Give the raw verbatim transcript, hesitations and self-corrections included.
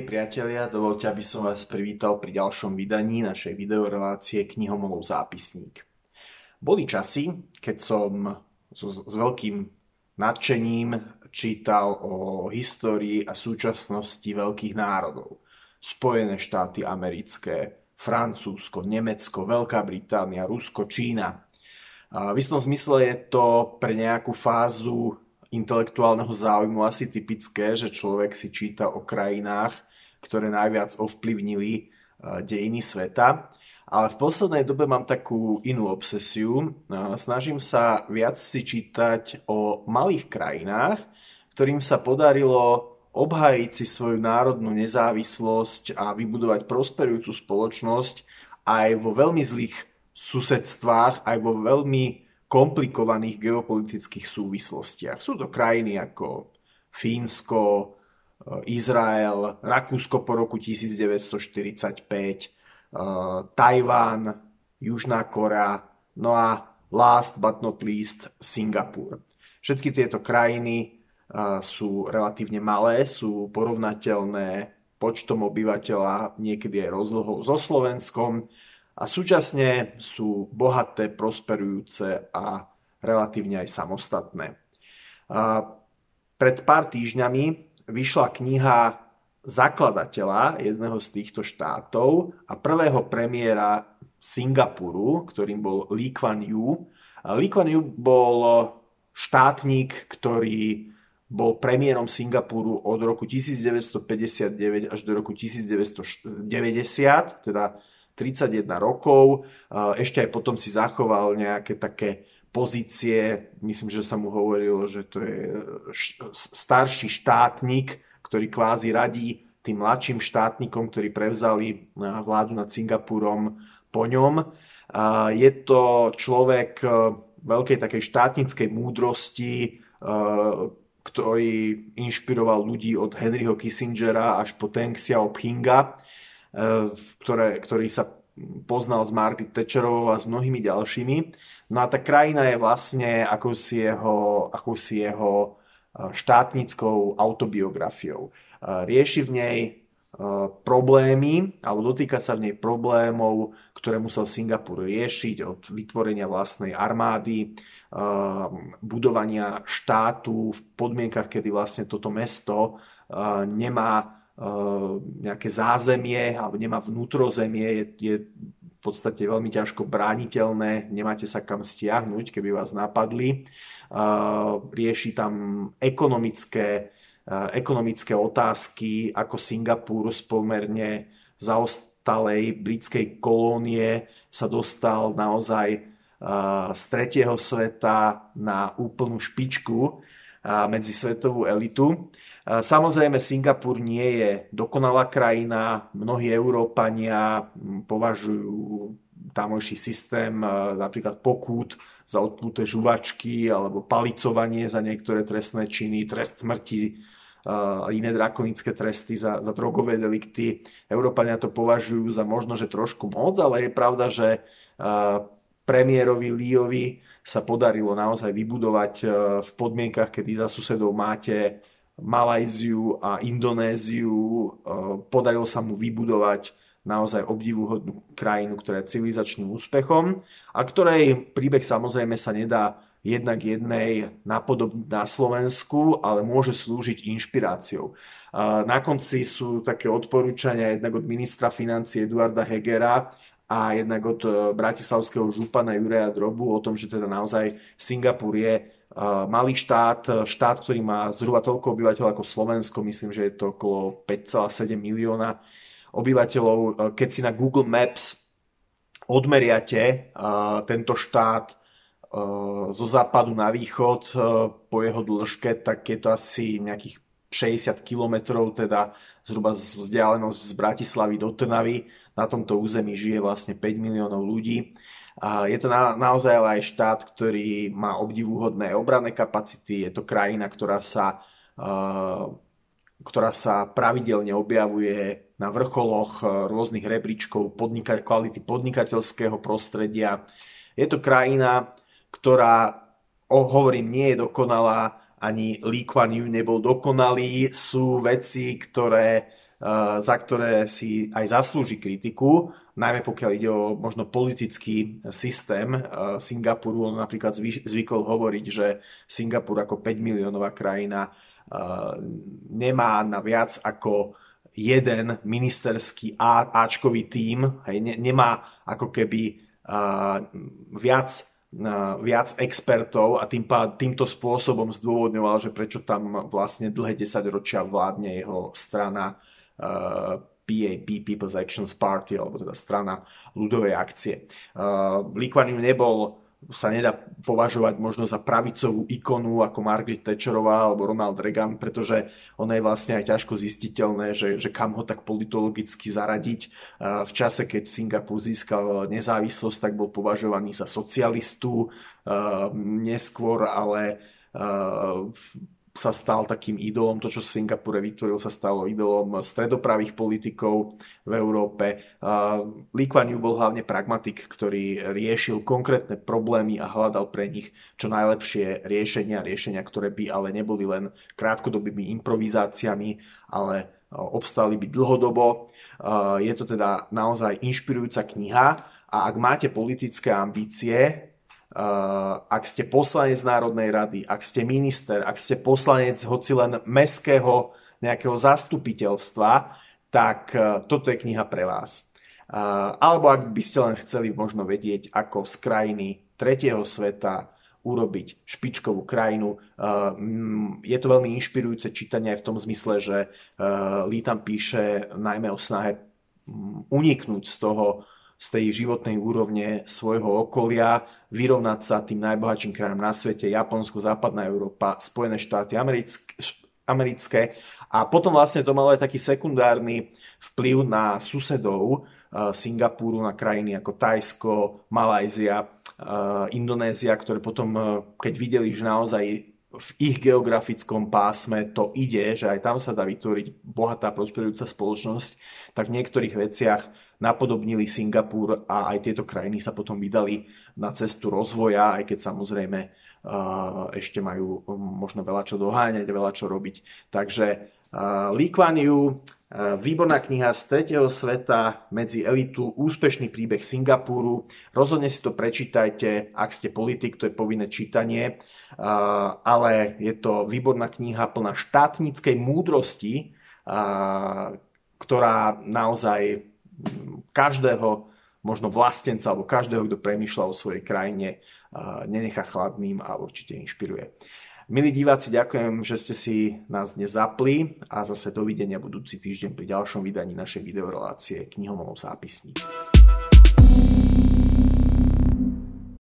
Milí priatelia, dovoľte, aby som vás privítal pri ďalšom vydaní našej videorelácie Knihomolov zápisník. Boli časy, keď som so, s veľkým nadšením čítal o histórii a súčasnosti veľkých národov. Spojené štáty americké, Francúzsko, Nemecko, Veľká Británia, Rusko, Čína. A v istom zmysle je to pre nejakú fázu intelektuálneho záujmu asi typické, že človek si číta o krajinách, ktoré najviac ovplyvnili dejiny sveta. Ale v poslednej dobe mám takú inú obsesiu. Snažím sa viac si čítať o malých krajinách, ktorým sa podarilo obhájiť si svoju národnú nezávislosť a vybudovať prosperujúcu spoločnosť aj vo veľmi zlých susedstvách, aj vo veľmi komplikovaných geopolitických súvislostiach. Sú to krajiny ako Fínsko, Izrael, Rakúsko po roku devätnásť štyridsaťpäť, Tajván, Južná Korea, no a last but not least Singapur. Všetky tieto krajiny sú relatívne malé, sú porovnateľné počtom obyvateľa, niekedy aj rozlohou so Slovenskom, a súčasne sú bohaté, prosperujúce a relatívne aj samostatné. Pred pár týždňami vyšla kniha zakladateľa jedného z týchto štátov a prvého premiéra Singapuru, ktorým bol Lee Kuan Yew. Lee Kuan Yew bol štátnik, ktorý bol premiérom Singapuru od roku devätnásť päťdesiatdeväť až do roku devätnásť deväťdesiat, teda tridsaťjeden rokov, ešte aj potom si zachoval nejaké také pozície, myslím, že sa mu hovorilo, že to je starší štátnik, ktorý kvázi radí tým mladším štátnikom, ktorí prevzali vládu nad Singapurom po ňom. Je to človek veľkej takej štátnickej múdrosti, ktorý inšpiroval ľudí od Henryho Kissingera až po Deng Xiaopinga, Ktoré, ktorý sa poznal s Margaret Thatcherovou a s mnohými ďalšími. No a tá krajina je vlastne akousi jeho, akousi jeho štátnickou autobiografiou. Rieši v nej problémy, alebo dotýka sa v nej problémov, ktoré musel Singapur riešiť, od vytvorenia vlastnej armády, budovania štátu v podmienkach, kedy vlastne toto mesto nemá nejaké zázemie alebo nemá vnútrozemie, je, je v podstate veľmi ťažko brániteľné, nemáte sa kam stiahnuť, keby vás napadli. Rieši tam ekonomické, ekonomické otázky, ako Singapur z pomerne zaostalej britskej kolónie sa dostal naozaj z tretieho sveta na úplnú špičku medzi svetovú elitu. Samozrejme, Singapur nie je dokonalá krajina. Mnohí Európania považujú tamojší systém napríklad pokút za odpluté žuvačky alebo palicovanie za niektoré trestné činy, trest smrti a iné drakonické tresty za, za drogové delikty. Európania to považujú za možno, že trošku moc, ale je pravda, že premiérovi Leeovi sa podarilo naozaj vybudovať v podmienkach, kedy za susedov máte Malajziu a Indonéziu. Podarilo sa mu vybudovať naozaj obdivuhodnú krajinu, ktorá je civilizačným úspechom a ktorej príbeh samozrejme sa nedá jednak jednej napodobniť na Slovensku, ale môže slúžiť inšpiráciou. Na konci sú také odporúčania jednak od ministra financií Eduarda Hegera a jednak od bratislavského župana Juraja Drobu o tom, že teda naozaj Singapur je malý štát, štát, ktorý má zhruba toľko obyvateľov ako Slovensko, myslím, že je to okolo päť celá sedem milióna obyvateľov. Keď si na Google Maps odmeriate tento štát zo západu na východ po jeho dĺžke, tak je to asi nejakých šesťdesiat kilometrov, teda zhruba vzdialenosť z Bratislavy do Trnavy. Na tomto území žije vlastne päť miliónov ľudí. Je to na, naozaj aj štát, ktorý má obdivuhodné obranné kapacity. Je to krajina, ktorá sa, ktorá sa pravidelne objavuje na vrcholoch rôznych rebríčkov podnika- kvality podnikateľského prostredia. Je to krajina, ktorá, oh, hovorím, nie je dokonalá, ani Lee Kuan Yew nebol dokonalý, sú veci, ktoré za ktoré si aj zaslúži kritiku, najmä pokiaľ ide o možno politický systém Singapuru. On napríklad zvykol hovoriť, že Singapur ako päť miliónová krajina nemá na viac ako jeden ministerský áčkový tím, hej, ne, nemá ako keby uh, viac, uh, viac expertov, a tým, týmto spôsobom zdôvodňoval, že prečo tam vlastne dlhé desaťročia vládne jeho strana uh, pé á pé, People's Action Party, alebo teda strana ľudovej akcie. Uh, Lee Kuan Yew nebol, sa nedá považovať možno za pravicovú ikonu ako Margaret Thatcherová alebo Ronald Reagan, pretože ono je vlastne aj ťažko zistiteľné, že, že kam ho tak politologicky zaradiť. V čase, keď Singapur získal nezávislosť, tak bol považovaný za socialistu, neskôr ale sa stal takým idolom, to, čo v Singapure vytvoril, sa stalo idolom stredopravých politikov v Európe. Uh, Lee Kuan Yew bol hlavne pragmatik, ktorý riešil konkrétne problémy a hľadal pre nich čo najlepšie riešenia, riešenia, ktoré by ale neboli len krátkodobými improvizáciami, ale uh, obstáli by dlhodobo. Uh, je to teda naozaj inšpirujúca kniha, a ak máte politické ambície, Uh, ak ste poslanec Národnej rady, ak ste minister, ak ste poslanec hoci len mestského nejakého zastupiteľstva, tak uh, toto je kniha pre vás. Uh, alebo ak by ste len chceli možno vedieť, ako z krajiny tretieho sveta urobiť špičkovú krajinu. Uh, je to veľmi inšpirujúce čítanie aj v tom zmysle, že uh, Lee tam píše najmä o snahe um, uniknúť z toho, z tej životnej úrovne svojho okolia, vyrovnať sa tým najbohatším krajinám na svete, Japonsko, Západná Európa, Spojené štáty americké. A potom vlastne to malo aj taký sekundárny vplyv na susedov Singapúru, na krajiny ako Thajsko, Malajzia, Indonézia, ktoré potom, keď videli, že naozaj v ich geografickom pásme to ide, že aj tam sa dá vytvoriť bohatá prosperujúca spoločnosť, tak v niektorých veciach napodobnili Singapur a aj tieto krajiny sa potom vydali na cestu rozvoja, aj keď samozrejme ešte majú možno veľa čo doháňať, veľa čo robiť. Takže Lee Kuan Yew, výborná kniha Z tretieho sveta medzi elitu, úspešný príbeh Singapuru. Rozhodne si to prečítajte, ak ste politik, to je povinné čítanie. Uh, ale je to výborná kniha plná štátnickej múdrosti, uh, ktorá naozaj každého možno vlastenca alebo každého, kto premýšľa o svojej krajine, uh, nenechá chladným a určite inšpiruje. Milí diváci, ďakujem, že ste si nás dnes zapli, a zase dovidenia budúci týždeň pri ďalšom vydaní našej videorelácie Knihonomov zápisník.